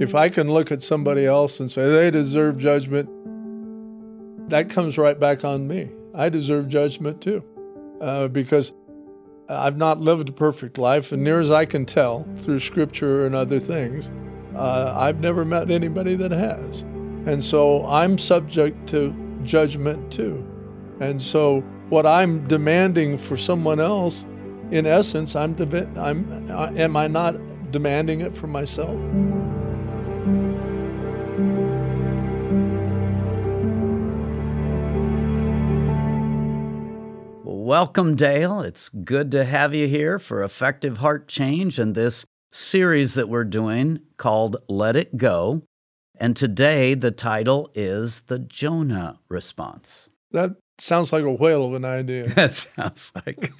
If I can look at somebody else and say, they deserve judgment, that comes right back on me. I deserve judgment too, because I've not lived a perfect life, and near as I can tell through Scripture and other things, I've never met anybody that has. And so I'm subject to judgment too. And so what I'm demanding for someone else, in essence, am I not demanding it for myself? Welcome, Dale. It's good to have you here for Effective Heart Change and this series that we're doing called Let It Go. And today, the title is The Jonah Response. That sounds like a whale of an idea. That sounds like...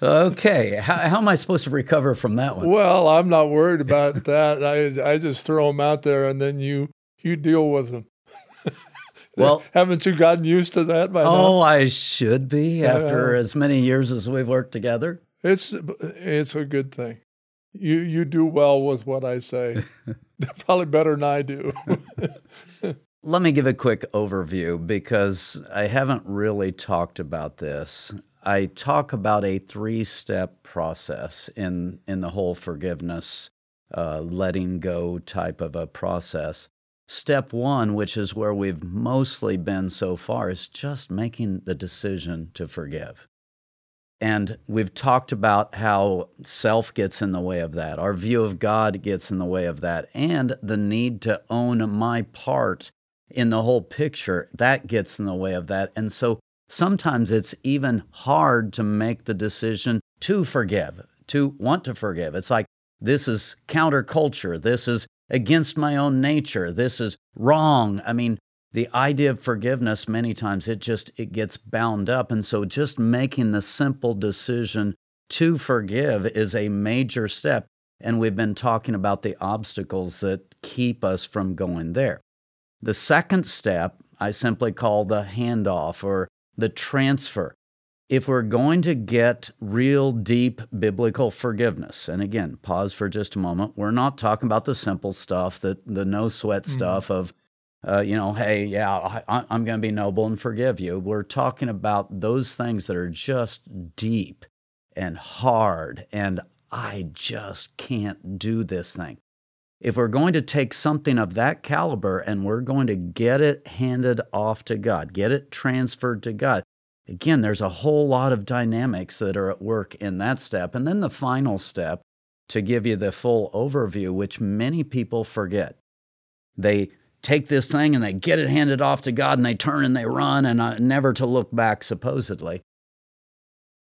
Okay. How am I supposed to recover from that one? Well, I'm not worried about that. I just throw them out there, and then you deal with them. Well, haven't you gotten used to that by now? Oh, I should be after as many years as we've worked together. It's a good thing. You do well with what I say. Probably better than I do. Let me give a quick overview because I haven't really talked about this. I talk about a three-step process in the whole forgiveness, letting go type of a process. Step one, which is where we've mostly been so far, is just making the decision to forgive. And we've talked about how self gets in the way of that. Our view of God gets in the way of that. And the need to own my part in the whole picture, that gets in the way of that. And so sometimes it's even hard to make the decision to forgive, to want to forgive. It's like, this is counterculture. This is against my own nature. This is wrong. I mean, the idea of forgiveness, many times it gets bound up. And so just making the simple decision to forgive is a major step. And we've been talking about the obstacles that keep us from going there. The second step, I simply call the handoff or the transfer. If we're going to get real deep biblical forgiveness, and again, pause for just a moment, we're not talking about the simple stuff, the no-sweat stuff of, hey, yeah, I'm going to be noble and forgive you. We're talking about those things that are just deep and hard, and I just can't do this thing. If we're going to take something of that caliber and we're going to get it handed off to God, get it transferred to God, again, there's a whole lot of dynamics that are at work in that step. And then the final step, to give you the full overview, which many people forget. They take this thing and they get it handed off to God and they turn and they run and never to look back, supposedly.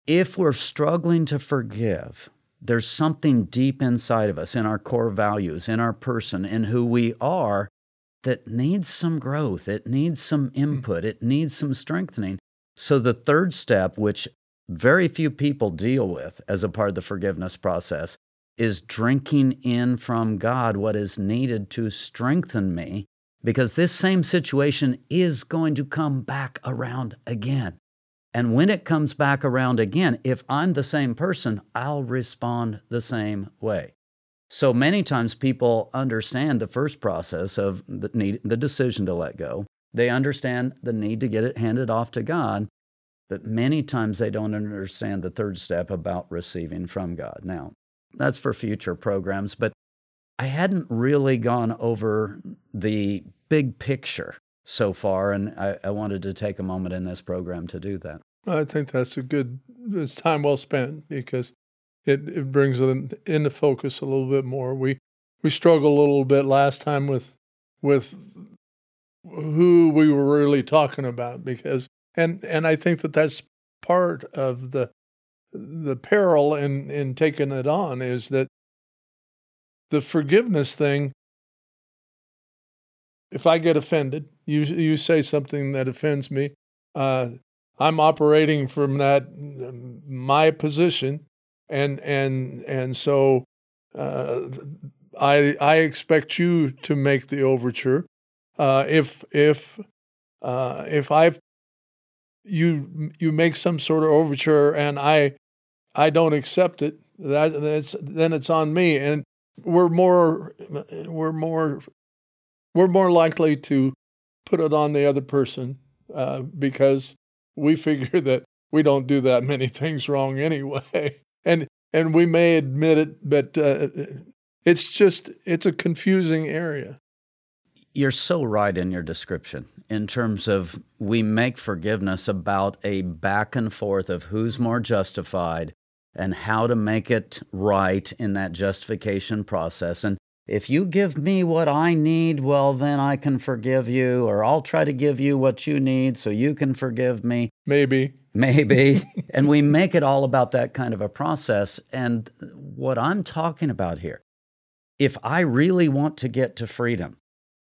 If we're struggling to forgive, there's something deep inside of us, in our core values, in our person, in who we are, that needs some growth. It needs some input. It needs some strengthening. So the third step, which very few people deal with as a part of the forgiveness process, is drinking in from God what is needed to strengthen me, because this same situation is going to come back around again. And when it comes back around again, if I'm the same person, I'll respond the same way. So many times people understand the first process of the decision to let go. They understand the need to get it handed off to God, but many times they don't understand the third step about receiving from God. Now, that's for future programs, but I hadn't really gone over the big picture so far, and I wanted to take a moment in this program to do that. I think that's it's time well spent, because it brings it into focus a little bit more. We struggled a little bit last time with who we were really talking about, because and I think that's part of the peril in taking it on, is that the forgiveness thing. If I get offended, you say something that offends me, I'm operating from that my position, and so I expect you to make the overture. If you make some sort of overture and I don't accept it, then it's on me. And we're more likely to put it on the other person because we figure that we don't do that many things wrong anyway, and we may admit it, but it's a confusing area. You're so right in your description in terms of we make forgiveness about a back and forth of who's more justified and how to make it right in that justification process. And if you give me what I need, well, then I can forgive you, or I'll try to give you what you need so you can forgive me. Maybe. And we make it all about that kind of a process. And what I'm talking about here, if I really want to get to freedom,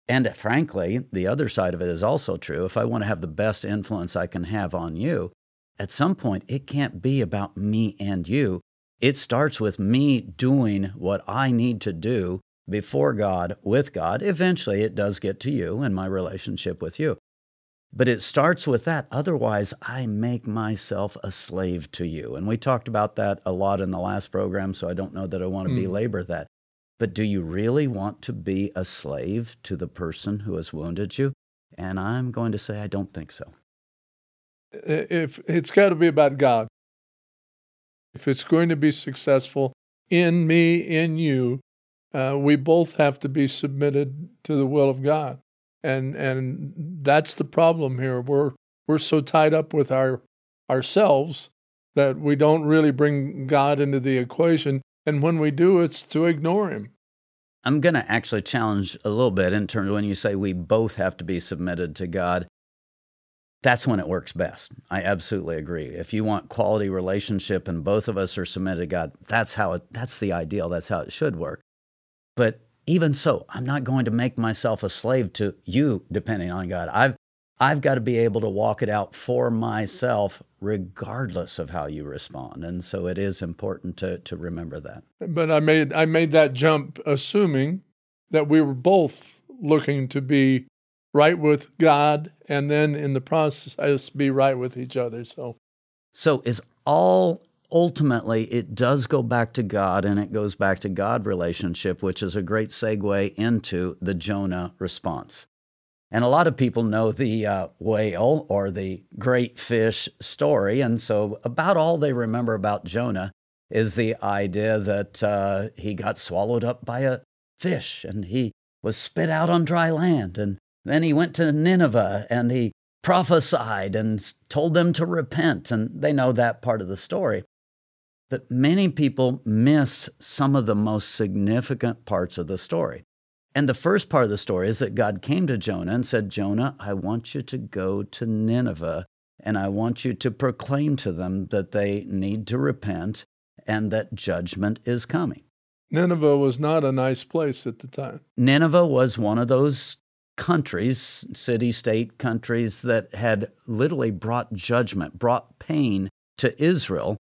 and frankly, the other side of it is also true. If I want to have the best influence I can have on you, at some point, it can't be about me and you. It starts with me doing what I need to do before God, with God. Eventually, it does get to you and my relationship with you. But it starts with that. Otherwise, I make myself a slave to you. And we talked about that a lot in the last program, so I don't know that I want to belabor that. But do you really want to be a slave to the person who has wounded you? And I'm going to say I don't think so. If it's got to be about God. If it's going to be successful in me, in you, we both have to be submitted to the will of God. And that's the problem here. We're so tied up with ourselves that we don't really bring God into the equation. And when we do, it's to ignore him. I'm going to actually challenge a little bit in terms of when you say we both have to be submitted to God. That's when it works best. I absolutely agree. If you want quality relationship and both of us are submitted to God, that's the ideal. That's how it should work. But even so, I'm not going to make myself a slave to you depending on God. I've got to be able to walk it out for myself regardless of how you respond. And so it is important to remember that. But I made that jump assuming that we were both looking to be right with God and then in the process be right with each other. So is all ultimately it does go back to God, and it goes back to God relationship, which is a great segue into the Jonah response. And a lot of people know the whale or the great fish story, and so about all they remember about Jonah is the idea that he got swallowed up by a fish, and he was spit out on dry land, and then he went to Nineveh, and he prophesied and told them to repent, and they know that part of the story. But many people miss some of the most significant parts of the story. And the first part of the story is that God came to Jonah and said, Jonah, I want you to go to Nineveh, and I want you to proclaim to them that they need to repent and that judgment is coming. Nineveh was not a nice place at the time. Nineveh was one of those countries, city-state countries, that had literally brought judgment, brought pain to Israel.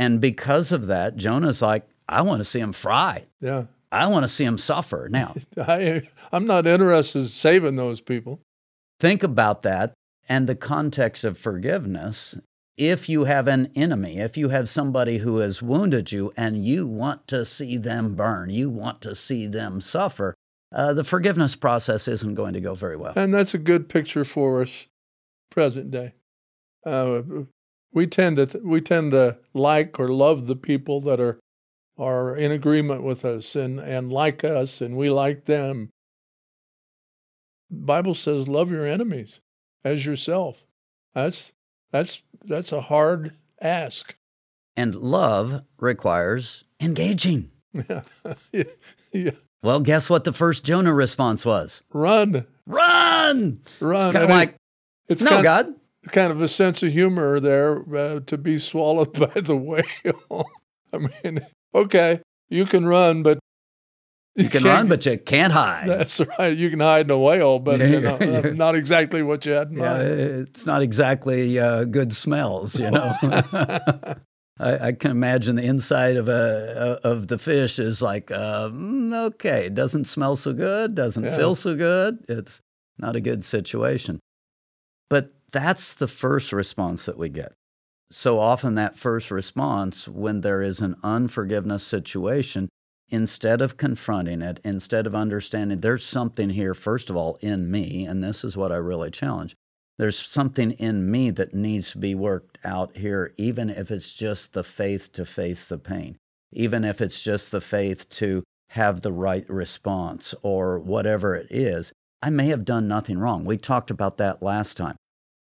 And because of that, Jonah's like, I want to see them fry. Yeah. I want to see them suffer now. I'm not interested in saving those people. Think about that and the context of forgiveness. If you have an enemy, if you have somebody who has wounded you and you want to see them burn, you want to see them suffer, the forgiveness process isn't going to go very well. And that's a good picture for us present day. We tend to like or love the people that are in agreement with us and like us, and we like them. The Bible says, love your enemies as yourself. That's a hard ask. And love requires engaging. Yeah. Well, guess what the first Jonah response was? Run! It's kind of like, God. It's kind of a sense of humor there to be swallowed by the whale. I mean, okay, you can run, but you can't hide. That's right. You can hide in a whale, but that's not exactly what you had in mind. It's not exactly good smells, you know. I can imagine the inside of the fish is like, okay, it doesn't smell so good, doesn't feel so good. It's not a good situation. But that's the first response that we get. So often that first response, when there is an unforgiveness situation, instead of confronting it, instead of understanding there's something here, first of all, in me, and this is what I really challenge, there's something in me that needs to be worked out here, even if it's just the faith to face the pain, even if it's just the faith to have the right response or whatever it is. I may have done nothing wrong. We talked about that last time.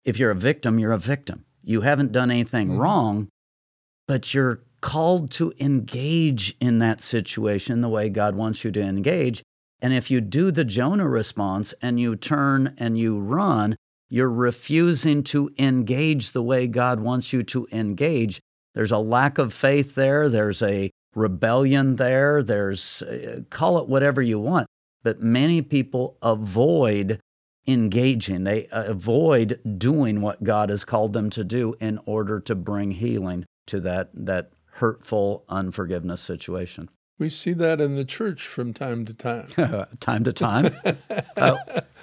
If you're a victim, you're a victim. You haven't done anything wrong, but you're called to engage in that situation the way God wants you to engage. And if you do the Jonah response and you turn and you run, you're refusing to engage the way God wants you to engage. There's a lack of faith there. There's a rebellion there. There's, call it whatever you want. But many people avoid engaging. They avoid doing what God has called them to do in order to bring healing to that hurtful unforgiveness situation. We see that in the church from time to time. Time to time.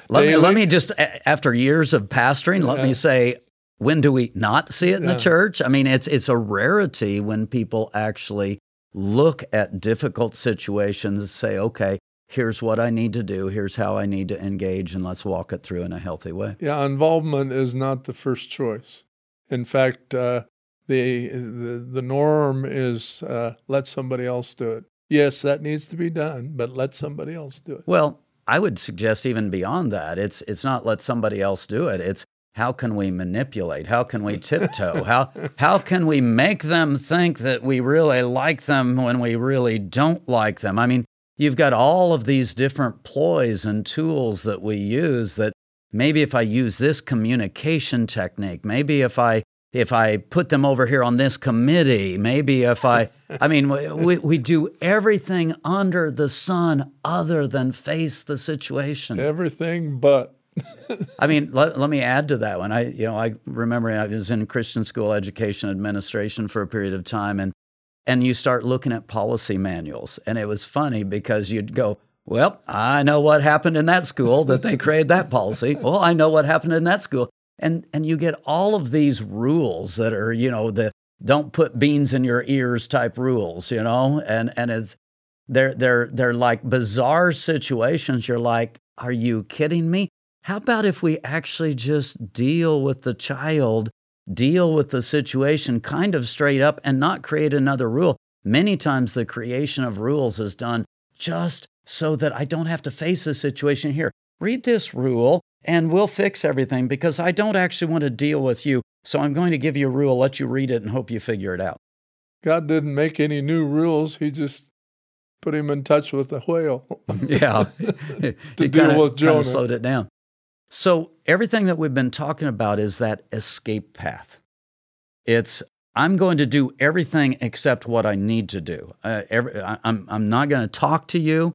Let me just, after years of pastoring, let me say, when do we not see it in the church? I mean, it's a rarity when people actually look at difficult situations and say, okay, here's what I need to do, here's how I need to engage, and let's walk it through in a healthy way. Yeah, involvement is not the first choice. In fact, the norm is let somebody else do it. Yes, that needs to be done, but let somebody else do it. Well, I would suggest even beyond that, it's not let somebody else do it. It's how can we manipulate? How can we tiptoe? How can we make them think that we really like them when we really don't like them? I mean, you've got all of these different ploys and tools that we use that maybe if I use this communication technique, maybe if I put them over here on this committee, maybe if I mean, we do everything under the sun other than face the situation. Everything but. I mean, let me add to that one. I remember I was in Christian school education administration for a period of time, and you start looking at policy manuals. And it was funny because you'd go, well, I know what happened in that school that they created that policy. Well, I know what happened in that school. And you get all of these rules that are, the don't put beans in your ears type rules, and it's they're like bizarre situations. You're like, are you kidding me? How about if we actually just deal with the child, deal with the situation kind of straight up and not create another rule? Many times the creation of rules is done just so that I don't have to face the situation here. Read this rule and we'll fix everything because I don't actually want to deal with you. So I'm going to give you a rule, let you read it and hope you figure it out. God didn't make any new rules. He just put him in touch with the whale. Yeah. He kind of slowed it down. So everything that we've been talking about is that escape path. It's, I'm going to do everything except what I need to do. I'm not going to talk to you.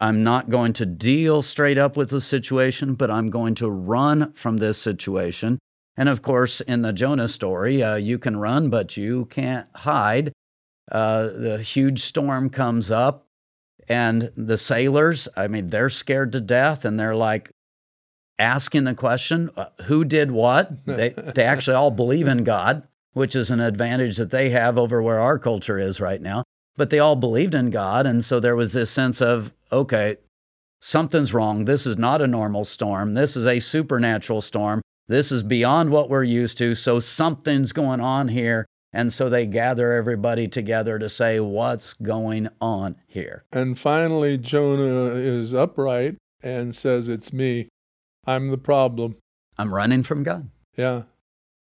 I'm not going to deal straight up with the situation, but I'm going to run from this situation. And of course, in the Jonah story, you can run, but you can't hide. The huge storm comes up, and the sailors, I mean, they're scared to death, and they're like, asking the question, who did what? They actually all believe in God, which is an advantage that they have over where our culture is right now. But they all believed in God, and so there was this sense of, okay, something's wrong. This is not a normal storm. This is a supernatural storm. This is beyond what we're used to, so something's going on here. And so they gather everybody together to say, what's going on here? And finally, Jonah is upright and says, it's me. I'm the problem. I'm running from God. Yeah.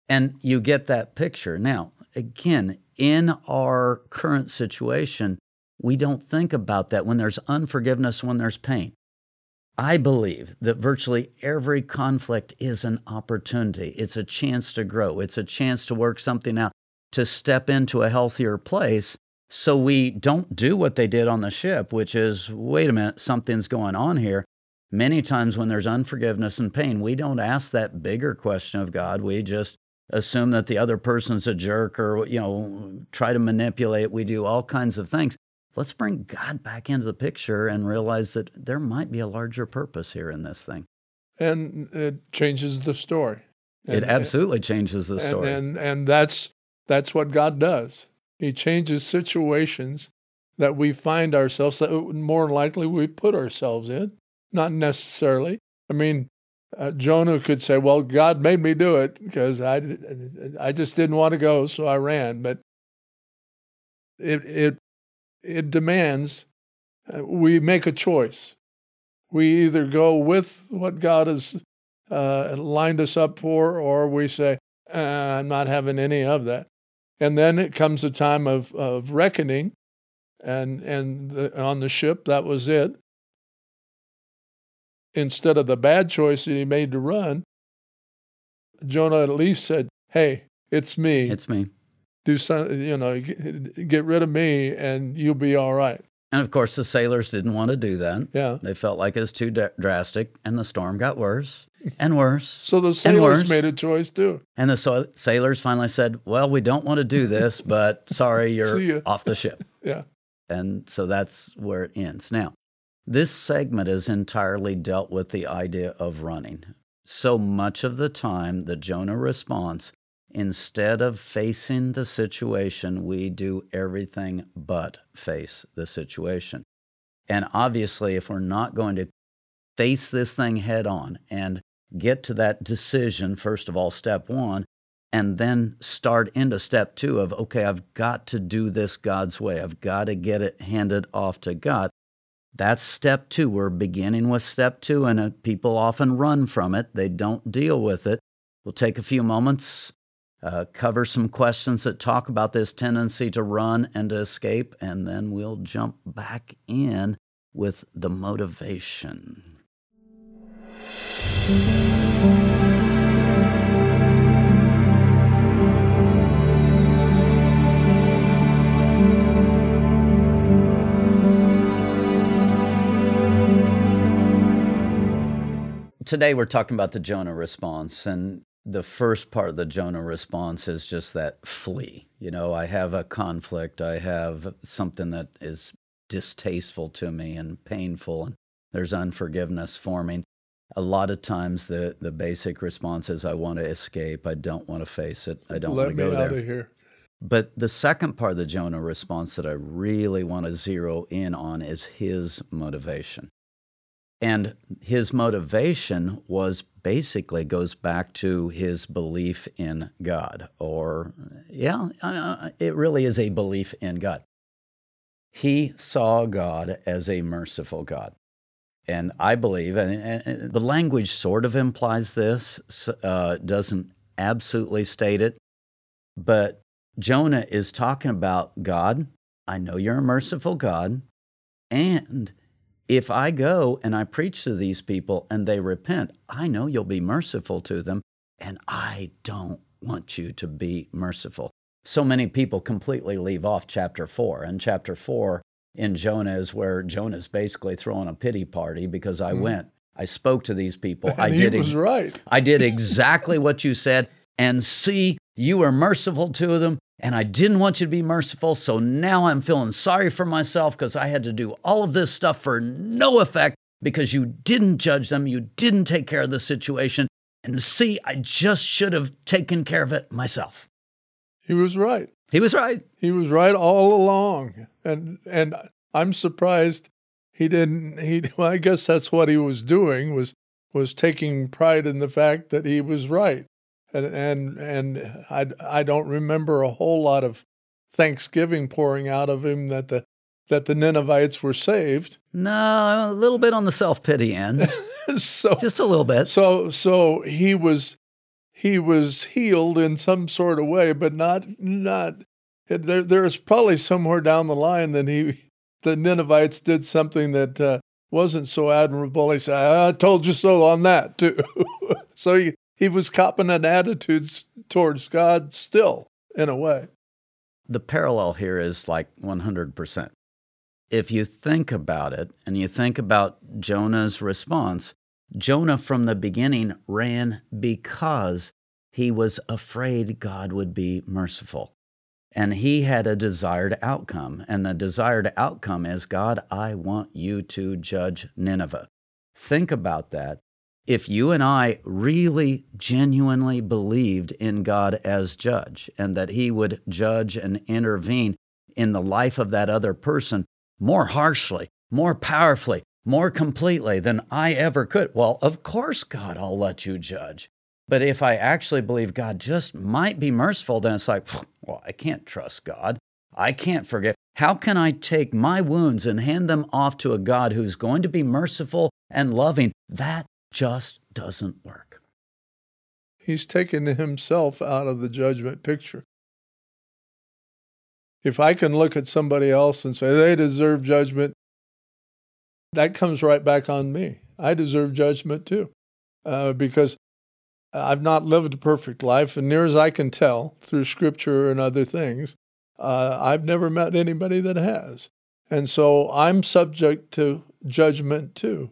And you get that picture. Now, again, in our current situation, we don't think about that when there's unforgiveness, when there's pain. I believe that virtually every conflict is an opportunity. It's a chance to grow. It's a chance to work something out, to step into a healthier place so we don't do what they did on the ship, which is, wait a minute, something's going on here. Many times when there's unforgiveness and pain, we don't ask that bigger question of God. We just assume that the other person's a jerk or, try to manipulate. We do all kinds of things. Let's bring God back into the picture and realize that there might be a larger purpose here in this thing. And it changes the story. It absolutely changes the story. And that's what God does. He changes situations that we find ourselves, that more likely we put ourselves in. Not necessarily. I mean, Jonah could say, well, God made me do it because I just didn't want to go, so I ran. But it demands we make a choice. We either go with what God has lined us up for, or we say, I'm not having any of that. And then it comes a time of reckoning, and on the ship, that was it. Instead of the bad choice that he made to run, Jonah at least said, hey, it's me. It's me. Do something, you know, get rid of me and you'll be all right. And of course, the sailors didn't want to do that. Yeah. They felt like it was too drastic, and the storm got worse and worse. So the sailors made a choice too. And the sailors finally said, well, we don't want to do this, but sorry, you're off the ship. Yeah. And so that's where it ends. Now, this segment is entirely dealt with the idea of running. So much of the time, the Jonah response, instead of facing the situation, we do everything but face the situation. And obviously, if we're not going to face this thing head on and get to that decision, first of all, step one, and then start into step two of, okay, I've got to do this God's way. I've got to get it handed off to God. That's step two. We're beginning with step two, and people often run from it. They don't deal with it. We'll take a few moments, cover some questions that talk about this tendency to run and to escape, and then we'll jump back in with the motivation. Today we're talking about the Jonah response, and the first part of the Jonah response is just that flee. You know, I have a conflict, I have something that is distasteful to me and painful, and there's unforgiveness forming. A lot of times the basic response is I want to escape, I don't want to face it, I don't want to go there. Let me out of here. But the second part of the Jonah response that I really want to zero in on is his motivation. And his motivation was basically goes back to his belief in God, or, yeah, it really is a belief in God. He saw God as a merciful God. And I believe, and the language sort of implies this, doesn't absolutely state it, but Jonah is talking about God. I know you're a merciful God, and if I go and I preach to these people and they repent, I know you'll be merciful to them, and I don't want you to be merciful. So many people completely leave off chapter 4, and chapter 4 in Jonah is where Jonah's basically throwing a pity party because I went, I spoke to these people. And he was right. I did exactly what you said, and see, you were merciful to them, and I didn't want you to be merciful, so now I'm feeling sorry for myself because I had to do all of this stuff for no effect because you didn't judge them, you didn't take care of the situation, and see, I just should have taken care of it myself. He was right. He was right. He was right all along, and I'm surprised he didn't. Well, I guess that's what he was doing, was taking pride in the fact that he was right. And I don't remember a whole lot of thanksgiving pouring out of him that the Ninevites were saved. No, a little bit on the self-pity end. So just a little bit. So he was healed in some sort of way, but not there is probably somewhere down the line that the Ninevites did something that wasn't so admirable. He said, "I told you so on that too." So He was copping an attitudes towards God still, in a way. The parallel here is like 100%. If you think about it, and you think about Jonah's response, Jonah from the beginning ran because he was afraid God would be merciful. And he had a desired outcome, and the desired outcome is, God, I want you to judge Nineveh. Think about that. If you and I really genuinely believed in God as judge and that he would judge and intervene in the life of that other person, more harshly, more powerfully, more completely than I ever could. Well, of course, God, I'll let you judge. But if I actually believe God just might be merciful, then it's like, well, I can't trust God. I can't forgive. How can I take my wounds and hand them off to a God who's going to be merciful and loving? That just doesn't work. He's taken himself out of the judgment picture. If I can look at somebody else and say, they deserve judgment, that comes right back on me. I deserve judgment too, because I've not lived a perfect life. And near as I can tell through Scripture and other things, I've never met anybody that has. And so I'm subject to judgment too.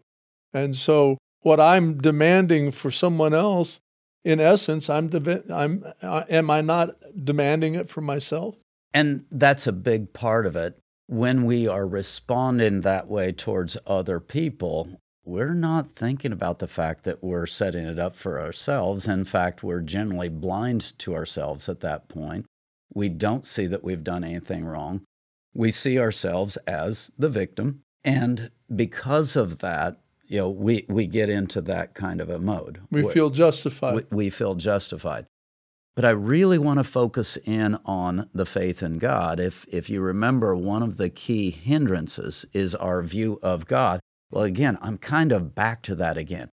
And so what I'm demanding for someone else, in essence, am I not demanding it for myself? And that's a big part of it. When we are responding that way towards other people, we're not thinking about the fact that we're setting it up for ourselves. In fact, we're generally blind to ourselves at that point. We don't see that we've done anything wrong. We see ourselves as the victim. And because of that, you know, we get into that kind of a mode. We feel justified. We feel justified. But I really want to focus in on the faith in God. If you remember, one of the key hindrances is our view of God. Well, again, I'm kind of back to that again.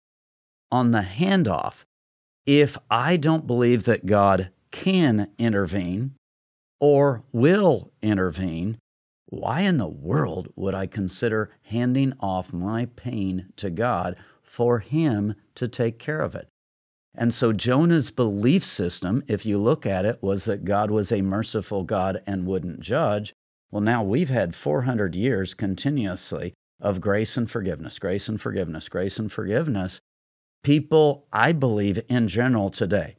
On the handoff, if I don't believe that God can intervene or will intervene, why in the world would I consider handing off my pain to God for Him to take care of it? And so Jonah's belief system, if you look at it, was that God was a merciful God and wouldn't judge. Well, now we've had 400 years continuously of grace and forgiveness, grace and forgiveness, grace and forgiveness. People, I believe, in general today,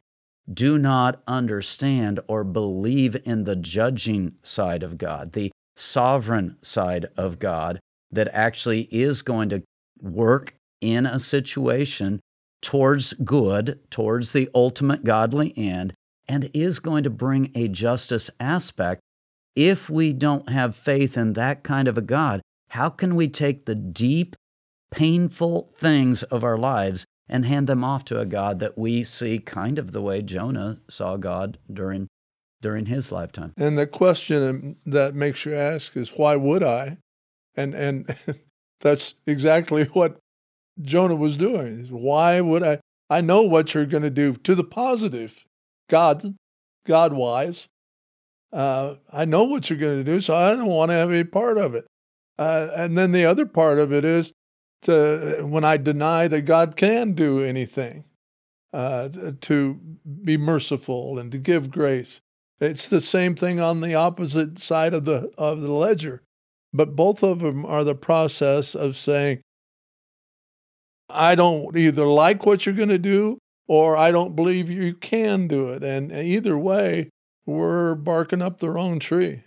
do not understand or believe in the judging side of God, the sovereign side of God that actually is going to work in a situation towards good, towards the ultimate godly end, and is going to bring a justice aspect. If we don't have faith in that kind of a God, how can we take the deep, painful things of our lives and hand them off to a God that we see kind of the way Jonah saw God during his lifetime? And the question that makes you ask is, why would I? And that's exactly what Jonah was doing. Why would I? I know what you're going to do to the positive, God-wise. I know what you're going to do, so I don't want to have any part of it. And then the other part of it is when I deny that God can do anything, to be merciful and to give grace. It's the same thing on the opposite side of the ledger. But both of them are the process of saying, I don't either like what you're going to do, or I don't believe you can do it. And either way, we're barking up the wrong tree.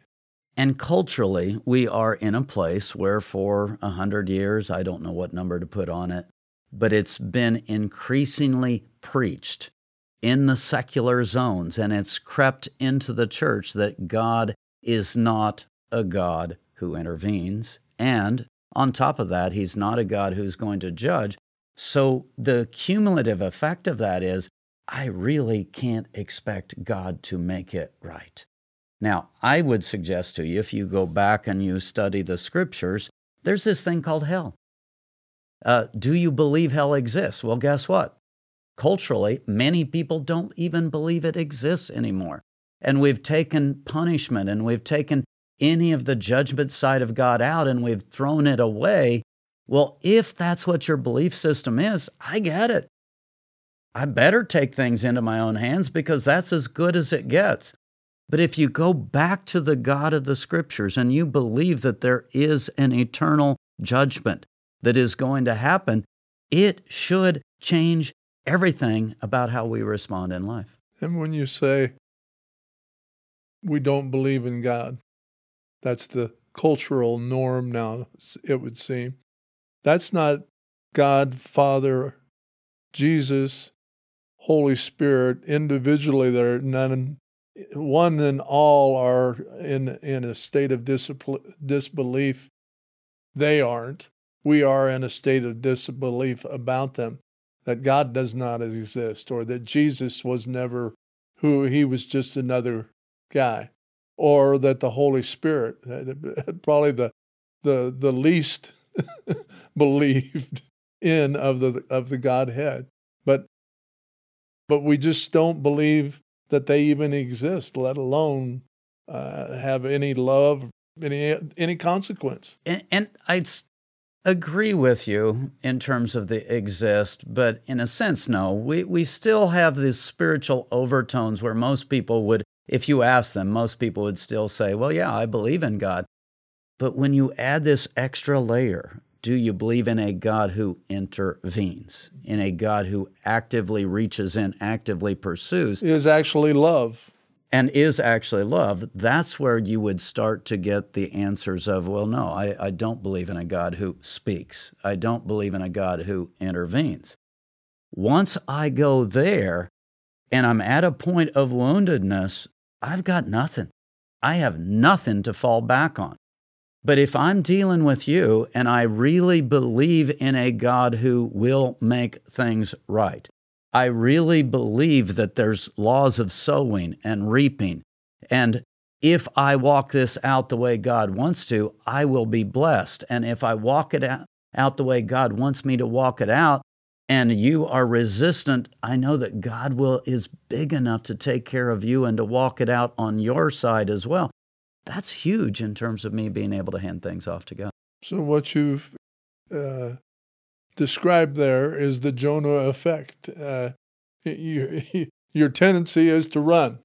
And culturally, we are in a place where for 100 years, I don't know what number to put on it, but it's been increasingly preached in the secular zones, and it's crept into the church that God is not a God who intervenes, and on top of that, He's not a God who's going to judge. So the cumulative effect of that is, I really can't expect God to make it right. Now, I would suggest to you, if you go back and you study the Scriptures, there's this thing called hell. Do you believe hell exists? Well, guess what? Culturally, many people don't even believe it exists anymore. And we've taken punishment, and we've taken any of the judgment side of God out, and we've thrown it away. Well, if that's what your belief system is, I get it. I better take things into my own hands because that's as good as it gets. But if you go back to the God of the Scriptures and you believe that there is an eternal judgment that is going to happen, it should change everything about how we respond in life. And when you say, we don't believe in God, that's the cultural norm now, it would seem. That's not God, Father, Jesus, Holy Spirit, individually. They're none, one and all are in a state of disbelief They aren't. We are in a state of disbelief about them, that God does not exist, or that Jesus was never who he was, just another guy, or that the Holy Spirit, probably the least believed in of the Godhead. But we just don't believe that they even exist, let alone have any love, any consequence. And I agree with you in terms of the exist, but in a sense, no. We still have these spiritual overtones where most people would, if you ask them, most people would still say, well, yeah, I believe in God. But when you add this extra layer, do you believe in a God who intervenes, in a God who actively reaches in, actively pursues? Is actually love. And is actually love. That's where you would start to get the answers of, well, no, I don't believe in a God who speaks. I don't believe in a God who intervenes. Once I go there and I'm at a point of woundedness, I've got nothing. I have nothing to fall back on. But if I'm dealing with you and I really believe in a God who will make things right, I really believe that there's laws of sowing and reaping, and if I walk this out the way God wants to, I will be blessed. And if I walk it out the way God wants me to walk it out, and you are resistant, I know that God is big enough to take care of you and to walk it out on your side as well. That's huge in terms of me being able to hand things off to God. So what you've described there is the Jonah effect. Your tendency is to run.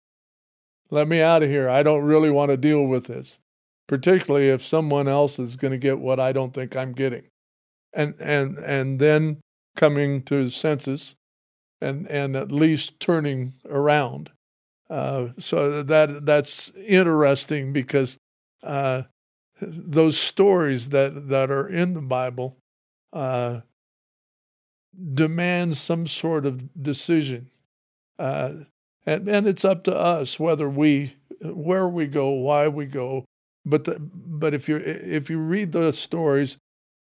Let me out of here. I don't really want to deal with this, particularly if someone else is going to get what I don't think I'm getting. And then coming to senses and at least turning around. So that's interesting because those stories that are in the Bible demand some sort of decision, and it's up to us whether where we go, why we go. But if you read those stories,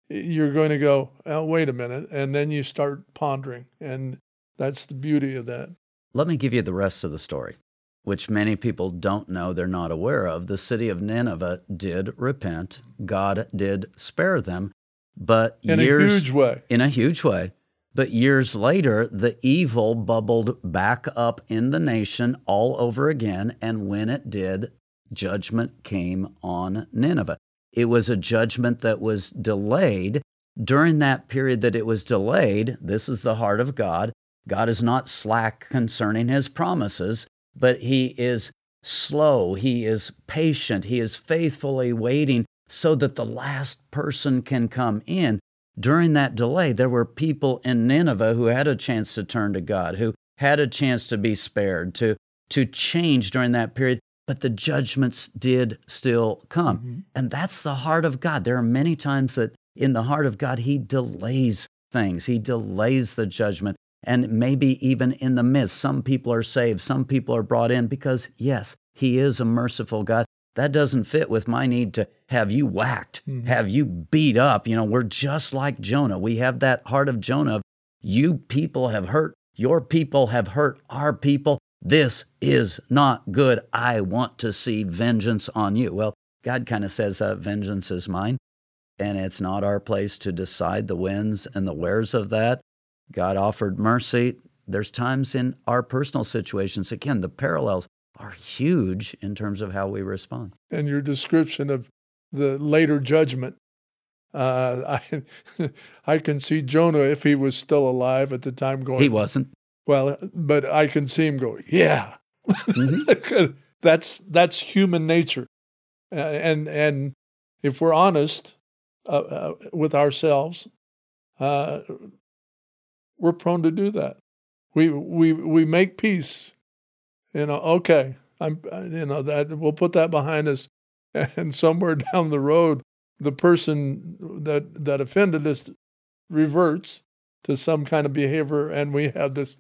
you're going to go, oh, wait a minute, and then you start pondering, and that's the beauty of that. Let me give you the rest of the story, which many people don't know, they're not aware of. The city of Nineveh did repent. God did spare them, but in a huge way. But years later, the evil bubbled back up in the nation all over again, and when it did, judgment came on Nineveh. It was a judgment that was delayed. During that period that it was delayed, this is the heart of God. God is not slack concerning his promises, but he is slow, he is patient, he is faithfully waiting so that the last person can come in. During that delay, there were people in Nineveh who had a chance to turn to God, who had a chance to be spared, to change during that period, but the judgments did still come. Mm-hmm. And that's the heart of God. There are many times that in the heart of God, he delays things. He delays the judgment. And maybe even in the midst, some people are saved, some people are brought in because, yes, he is a merciful God. That doesn't fit with my need to have you whacked, mm-hmm. have you beat up. You know, we're just like Jonah. We have that heart of Jonah. You people have hurt, your people have hurt our people. This is not good. I want to see vengeance on you. Well, God kind of says, vengeance is mine, and it's not our place to decide the wins and the wheres of that. God offered mercy. There's times in our personal situations, again, the parallels are huge in terms of how we respond. And your description of the later judgment, I can see Jonah, if he was still alive at the time, going— He wasn't. Well, but I can see him going, yeah. Mm-hmm. That's human nature. And if we're honest with ourselves, we're prone to do that. We make peace, you know. Okay, we'll put that behind us, and somewhere down the road, the person that offended us reverts to some kind of behavior, and we have this,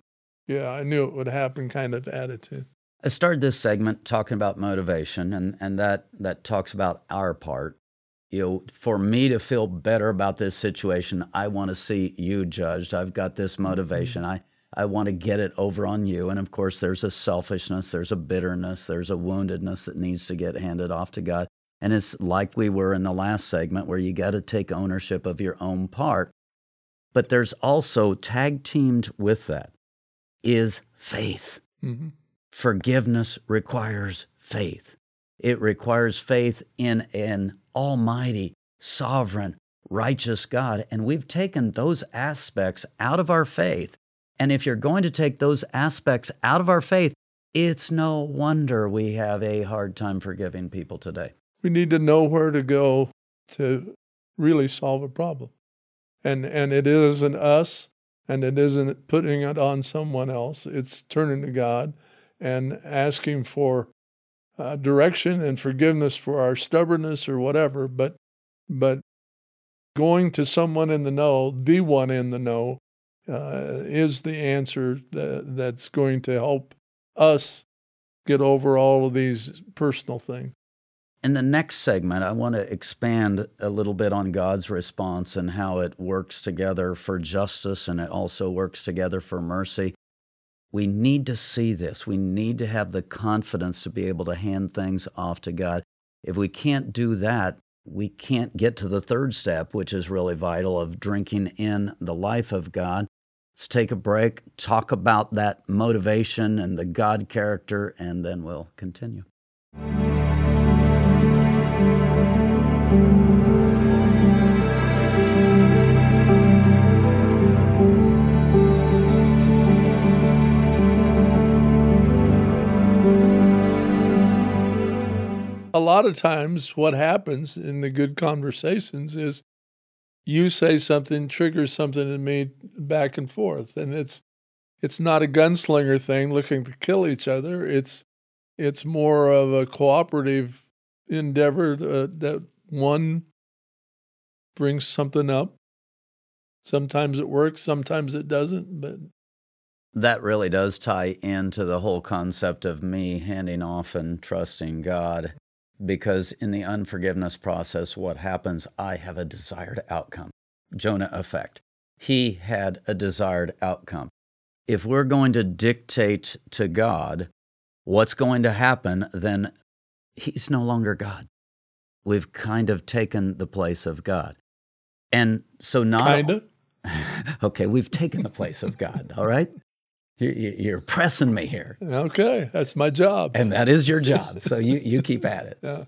yeah, I knew it would happen kind of attitude. I started this segment talking about motivation, and that talks about our part. for me to feel better about this situation, I want to see you judged. I've got this motivation. I want to get it over on you. And of course, there's a selfishness, there's a bitterness, there's a woundedness that needs to get handed off to God. And it's like we were in the last segment, where you got to take ownership of your own part. But there's also, tag teamed with that, is faith. Mm-hmm. Forgiveness requires faith. It requires faith in an almighty, sovereign, righteous God. And we've taken those aspects out of our faith. And if you're going to take those aspects out of our faith, it's no wonder we have a hard time forgiving people today. We need to know where to go to really solve a problem. And it isn't us, and it isn't putting it on someone else. It's turning to God and asking for direction and forgiveness for our stubbornness or whatever, but going to someone in the know, the one in the know, is the answer that's going to help us get over all of these personal things. In the next segment, I want to expand a little bit on God's response and how it works together for justice, and it also works together for mercy. We need to see this. We need to have the confidence to be able to hand things off to God. If we can't do that, we can't get to the third step, which is really vital, of drinking in the life of God. Let's take a break, talk about that motivation and the God character, and then we'll continue. A lot of times what happens in the good conversations is you say something, triggers something in me back and forth. And it's not a gunslinger thing looking to kill each other. It's more of a cooperative endeavor that one brings something up. Sometimes it works, sometimes it doesn't, but... That really does tie into the whole concept of me handing off and trusting God. Because in the unforgiveness process, what happens? I have a desired outcome. Jonah effect. He had a desired outcome. If we're going to dictate to God what's going to happen, then he's no longer God. We've kind of taken the place of God. And so not... Kinda? Okay, we've taken the place of God, all right? You're pressing me here. Okay, that's my job. And that is your job, so you keep at it. Yeah.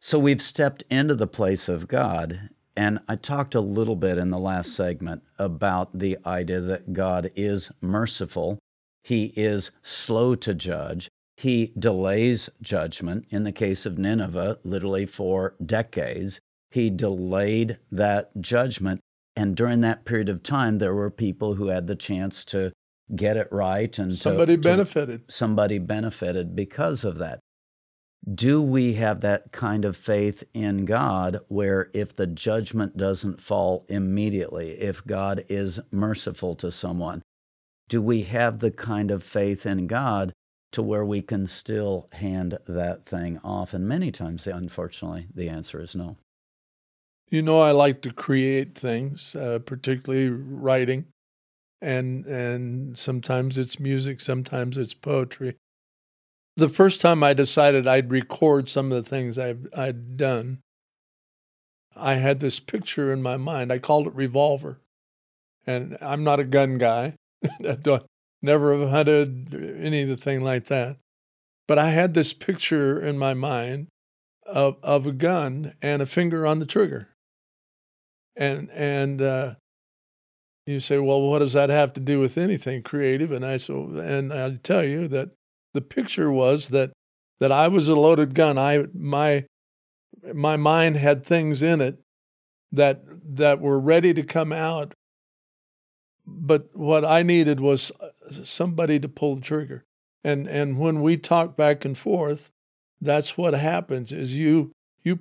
So we've stepped into the place of God, and I talked a little bit in the last segment about the idea that God is merciful. He is slow to judge. He delays judgment. In the case of Nineveh, literally for decades, he delayed that judgment. And during that period of time, there were people who had the chance to get it right. And somebody benefited. Somebody benefited because of that. Do we have that kind of faith in God, where if the judgment doesn't fall immediately, if God is merciful to someone, do we have the kind of faith in God to where we can still hand that thing off? And many times, unfortunately, the answer is no. You know, I like to create things, particularly writing, and sometimes it's music, sometimes it's poetry. The first time I decided I'd record some of the things I'd done, I had this picture in my mind. I called it Revolver, and I'm not a gun guy. Never have hunted anything like that. But I had this picture in my mind of a gun and a finger on the trigger. And you say, well, what does that have to do with anything creative? And I tell you that the picture was that I was a loaded gun. My mind had things in it that were ready to come out, but what I needed was somebody to pull the trigger. And when we talked back and forth, that's what happens, is you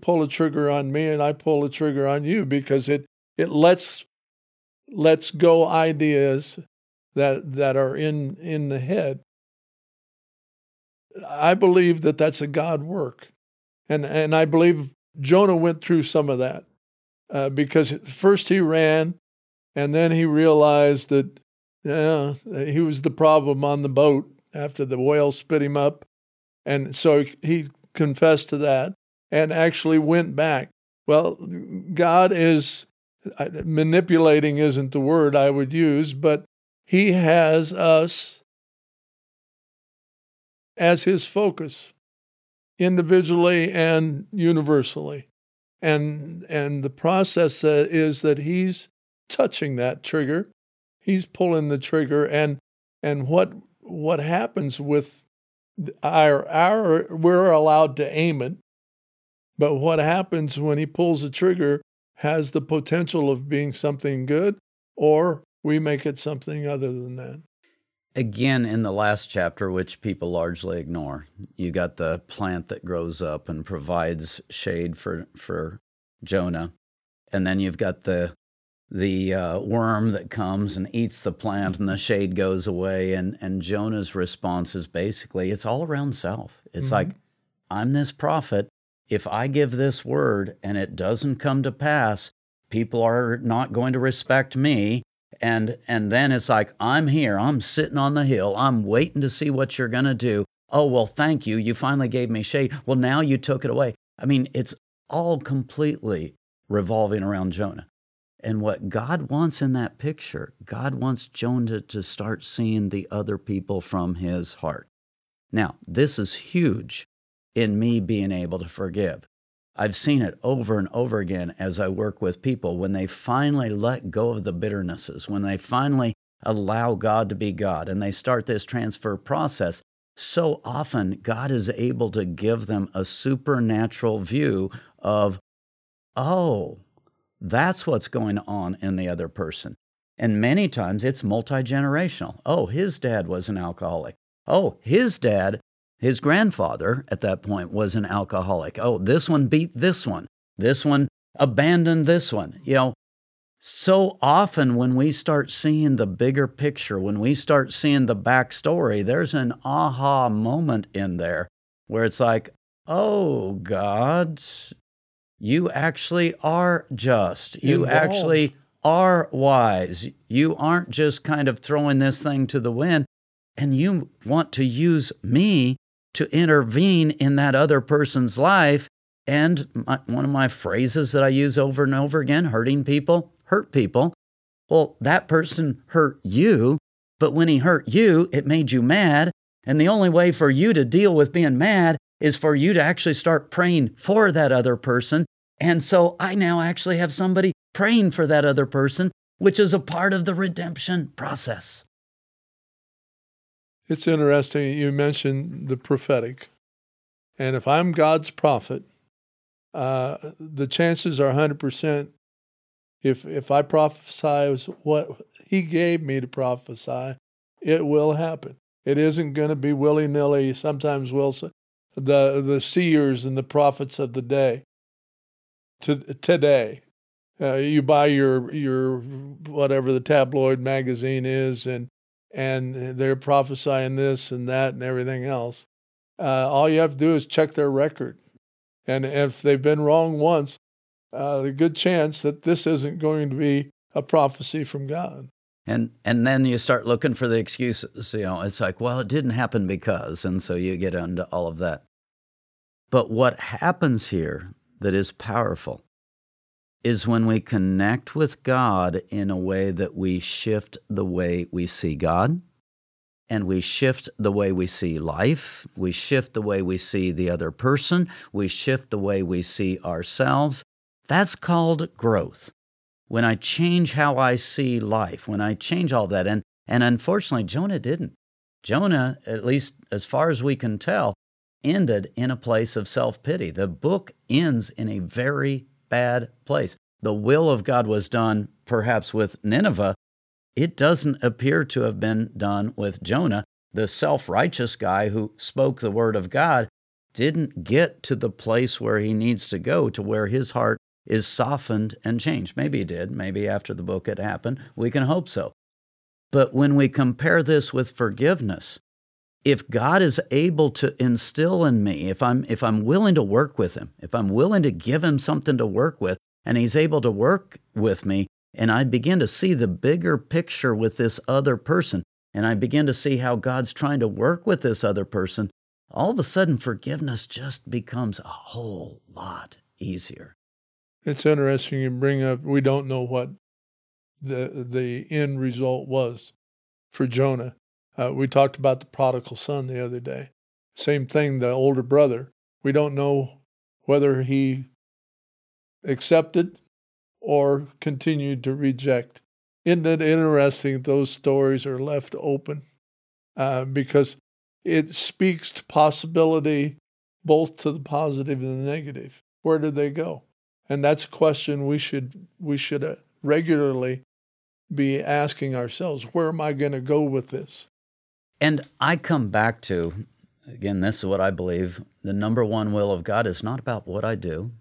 pull a trigger on me and I pull a trigger on you, because it lets go ideas that are in the head. I believe that's a God work. And I believe Jonah went through some of that because first he ran, and then he realized that he was the problem on the boat after the whale spit him up. And so he confessed to that and actually went back. Well, God is manipulating isn't the word I would use, but he has us as his focus, individually and universally. And the process is that he's touching that trigger. He's pulling the trigger, and what happens with our we're allowed to aim it, but what happens when he pulls the trigger has the potential of being something good, or we make it something other than that. Again, in the last chapter, which people largely ignore, you got the plant that grows up and provides shade for Jonah, and then you've got the worm that comes and eats the plant, and the shade goes away. And Jonah's response is basically, it's all around self. It's like, I'm this prophet. If I give this word and it doesn't come to pass, people are not going to respect me. And then it's like, I'm here, I'm sitting on the hill, I'm waiting to see what you're going to do. Oh, well, thank you. You finally gave me shade. Well, now you took it away. I mean, it's all completely revolving around Jonah. And what God wants in that picture, God wants Jonah to start seeing the other people from his heart. Now, this is huge in me being able to forgive. I've seen it over and over again as I work with people. When they finally let go of the bitternesses, when they finally allow God to be God, and they start this transfer process, so often God is able to give them a supernatural view of, oh, that's what's going on in the other person. And many times it's multi-generational. Oh, his dad was an alcoholic. Oh, his dad, his grandfather at that point was an alcoholic. Oh, this one beat this one. This one abandoned this one. You know, so often when we start seeing the bigger picture, when we start seeing the backstory, there's an aha moment in there where it's like, oh, God, you actually are just. You actually are wise. You aren't just kind of throwing this thing to the wind, and you want to use me to intervene in that other person's life. And one of my phrases that I use over and over again, hurting people hurt people. Well, that person hurt you, but when he hurt you, it made you mad. And the only way for you to deal with being mad is for you to actually start praying for that other person. And so I now actually have somebody praying for that other person, which is a part of the redemption process. It's interesting you mentioned the prophetic. And if I'm God's prophet, the chances are 100% if I prophesy what he gave me to prophesy, it will happen. It isn't going to be willy-nilly. Sometimes the seers and the prophets of the day. Today, you buy your whatever the tabloid magazine is, and they're prophesying this and that and everything else. All you have to do is check their record, and if they've been wrong once, there's a good chance that this isn't going to be a prophecy from God. And then you start looking for the excuses. You know, it's like, well, it didn't happen because, and so you get into all of that. But what happens here that is powerful is when we connect with God in a way that we shift the way we see God, and we shift the way we see life, we shift the way we see the other person, we shift the way we see ourselves. That's called growth. When I change how I see life, when I change all that. And unfortunately, Jonah didn't. Jonah, at least as far as we can tell, ended in a place of self-pity. The book ends in a very bad place. The will of God was done perhaps with Nineveh. It doesn't appear to have been done with Jonah. The self-righteous guy who spoke the word of God didn't get to the place where he needs to go, to where his heart is softened and changed. Maybe it did. Maybe after the book it happened. We can hope so. But when we compare this with forgiveness, if God is able to instill in me, if I'm willing to work with him, if I'm willing to give him something to work with, and he's able to work with me, and I begin to see the bigger picture with this other person, and I begin to see how God's trying to work with this other person, all of a sudden forgiveness just becomes a whole lot easier. It's interesting you bring up, we don't know what the end result was for Jonah. We talked about the prodigal son the other day. Same thing, the older brother. We don't know whether he accepted or continued to reject. Isn't it interesting those stories are left open? Because it speaks to possibility, both to the positive and the negative. Where did they go? And that's a question we should regularly be asking ourselves. Where am I going to go with this? And I come back to, again, this is what I believe. The number one will of God is not about what I do.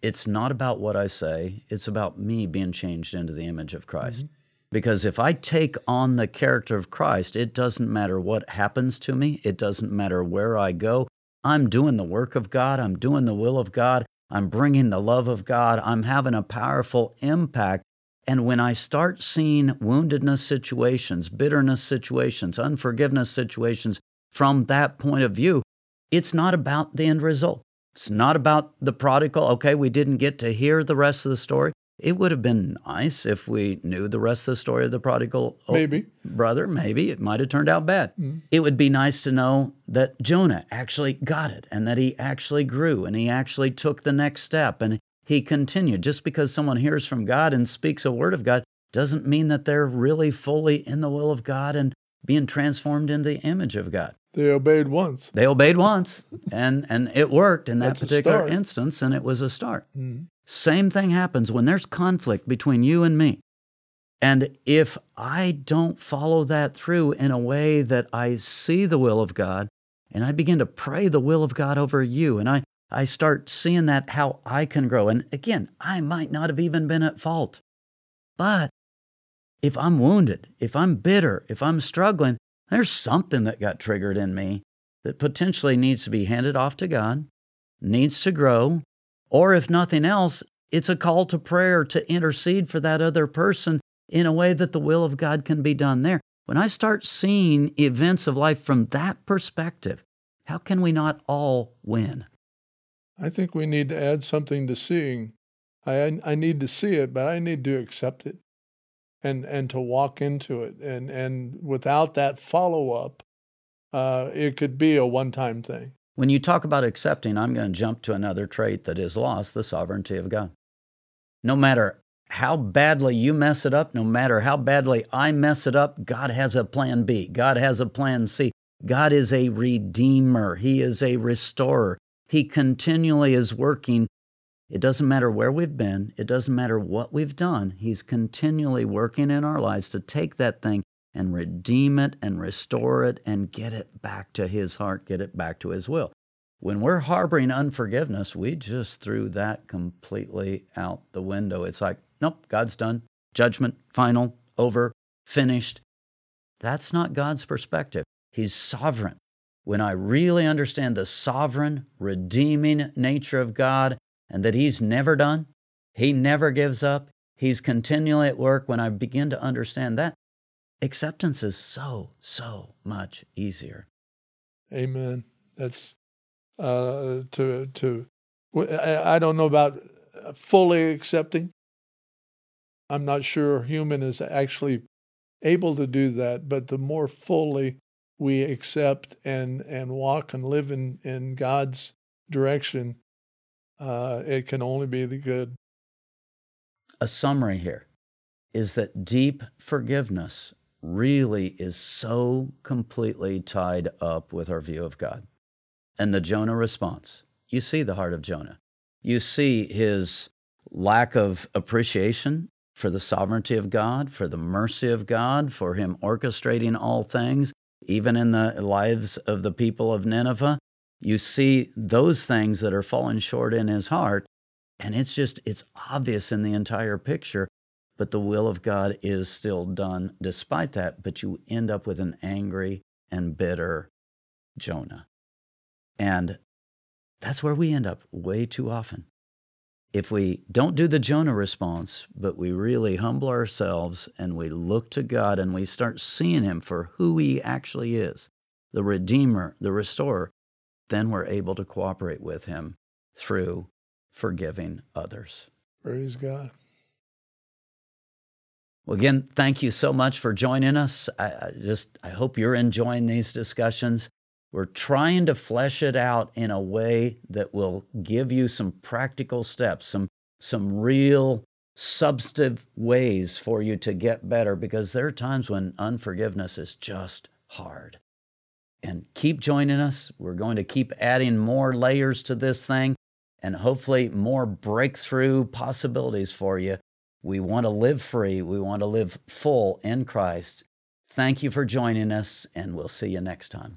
It's not about what I say. It's about me being changed into the image of Christ. Mm-hmm. Because if I take on the character of Christ, it doesn't matter what happens to me. It doesn't matter where I go. I'm doing the work of God. I'm doing the will of God. I'm bringing the love of God. I'm having a powerful impact. And when I start seeing woundedness situations, bitterness situations, unforgiveness situations from that point of view, it's not about the end result. It's not about the prodigal. Okay, we didn't get to hear the rest of the story. It would have been nice if we knew the rest of the story of the prodigal brother. Maybe it might have turned out bad. Mm. It would be nice to know that Jonah actually got it and that he actually grew and he actually took the next step and he continued. Just because someone hears from God and speaks a word of God doesn't mean that they're really fully in the will of God and being transformed into the image of God. They obeyed once. They obeyed once, and it worked in that particular instance, and it was a start. Mm. Same thing happens when there's conflict between you and me. And if I don't follow that through in a way that I see the will of God, and I begin to pray the will of God over you, and I start seeing that how I can grow. And again, I might not have even been at fault. But if I'm wounded, if I'm bitter, if I'm struggling, there's something that got triggered in me that potentially needs to be handed off to God, needs to grow, or if nothing else, it's a call to prayer to intercede for that other person in a way that the will of God can be done there. When I start seeing events of life from that perspective, how can we not all win? I think we need to add something to seeing. I need to see it, but I need to accept it. And to walk into it. And without that follow-up, it could be a one-time thing. When you talk about accepting, I'm going to jump to another trait that is lost, the sovereignty of God. No matter how badly you mess it up, no matter how badly I mess it up, God has a plan B. God has a plan C. God is a redeemer. He is a restorer. He continually is working. It doesn't matter where we've been. It doesn't matter what we've done. He's continually working in our lives to take that thing and redeem it and restore it and get it back to his heart, get it back to his will. When we're harboring unforgiveness, we just threw that completely out the window. It's like, nope, God's done. Judgment, final, over, finished. That's not God's perspective. He's sovereign. When I really understand the sovereign, redeeming nature of God, and that he's never done, he never gives up, he's continually at work, when I begin to understand that, acceptance is so much easier. Amen. That's, I don't know about fully accepting. I'm not sure human is actually able to do that, but the more fully we accept and walk and live in God's direction, it can only be the good. A summary here is that deep forgiveness really is so completely tied up with our view of God. And the Jonah response, you see the heart of Jonah. You see his lack of appreciation for the sovereignty of God, for the mercy of God, for him orchestrating all things, even in the lives of the people of Nineveh. You see those things that are falling short in his heart, and it's obvious in the entire picture, but the will of God is still done despite that, but you end up with an angry and bitter Jonah. And that's where we end up way too often. If we don't do the Jonah response, but we really humble ourselves and we look to God and we start seeing Him for who He actually is, the Redeemer, the Restorer, then we're able to cooperate with Him through forgiving others. Praise God. Well, again, thank you so much for joining us. I hope you're enjoying these discussions. We're trying to flesh it out in a way that will give you some practical steps, some real substantive ways for you to get better, because there are times when unforgiveness is just hard. And keep joining us. We're going to keep adding more layers to this thing and hopefully more breakthrough possibilities for you. We want to live free. We want to live full in Christ. Thank you for joining us, and we'll see you next time.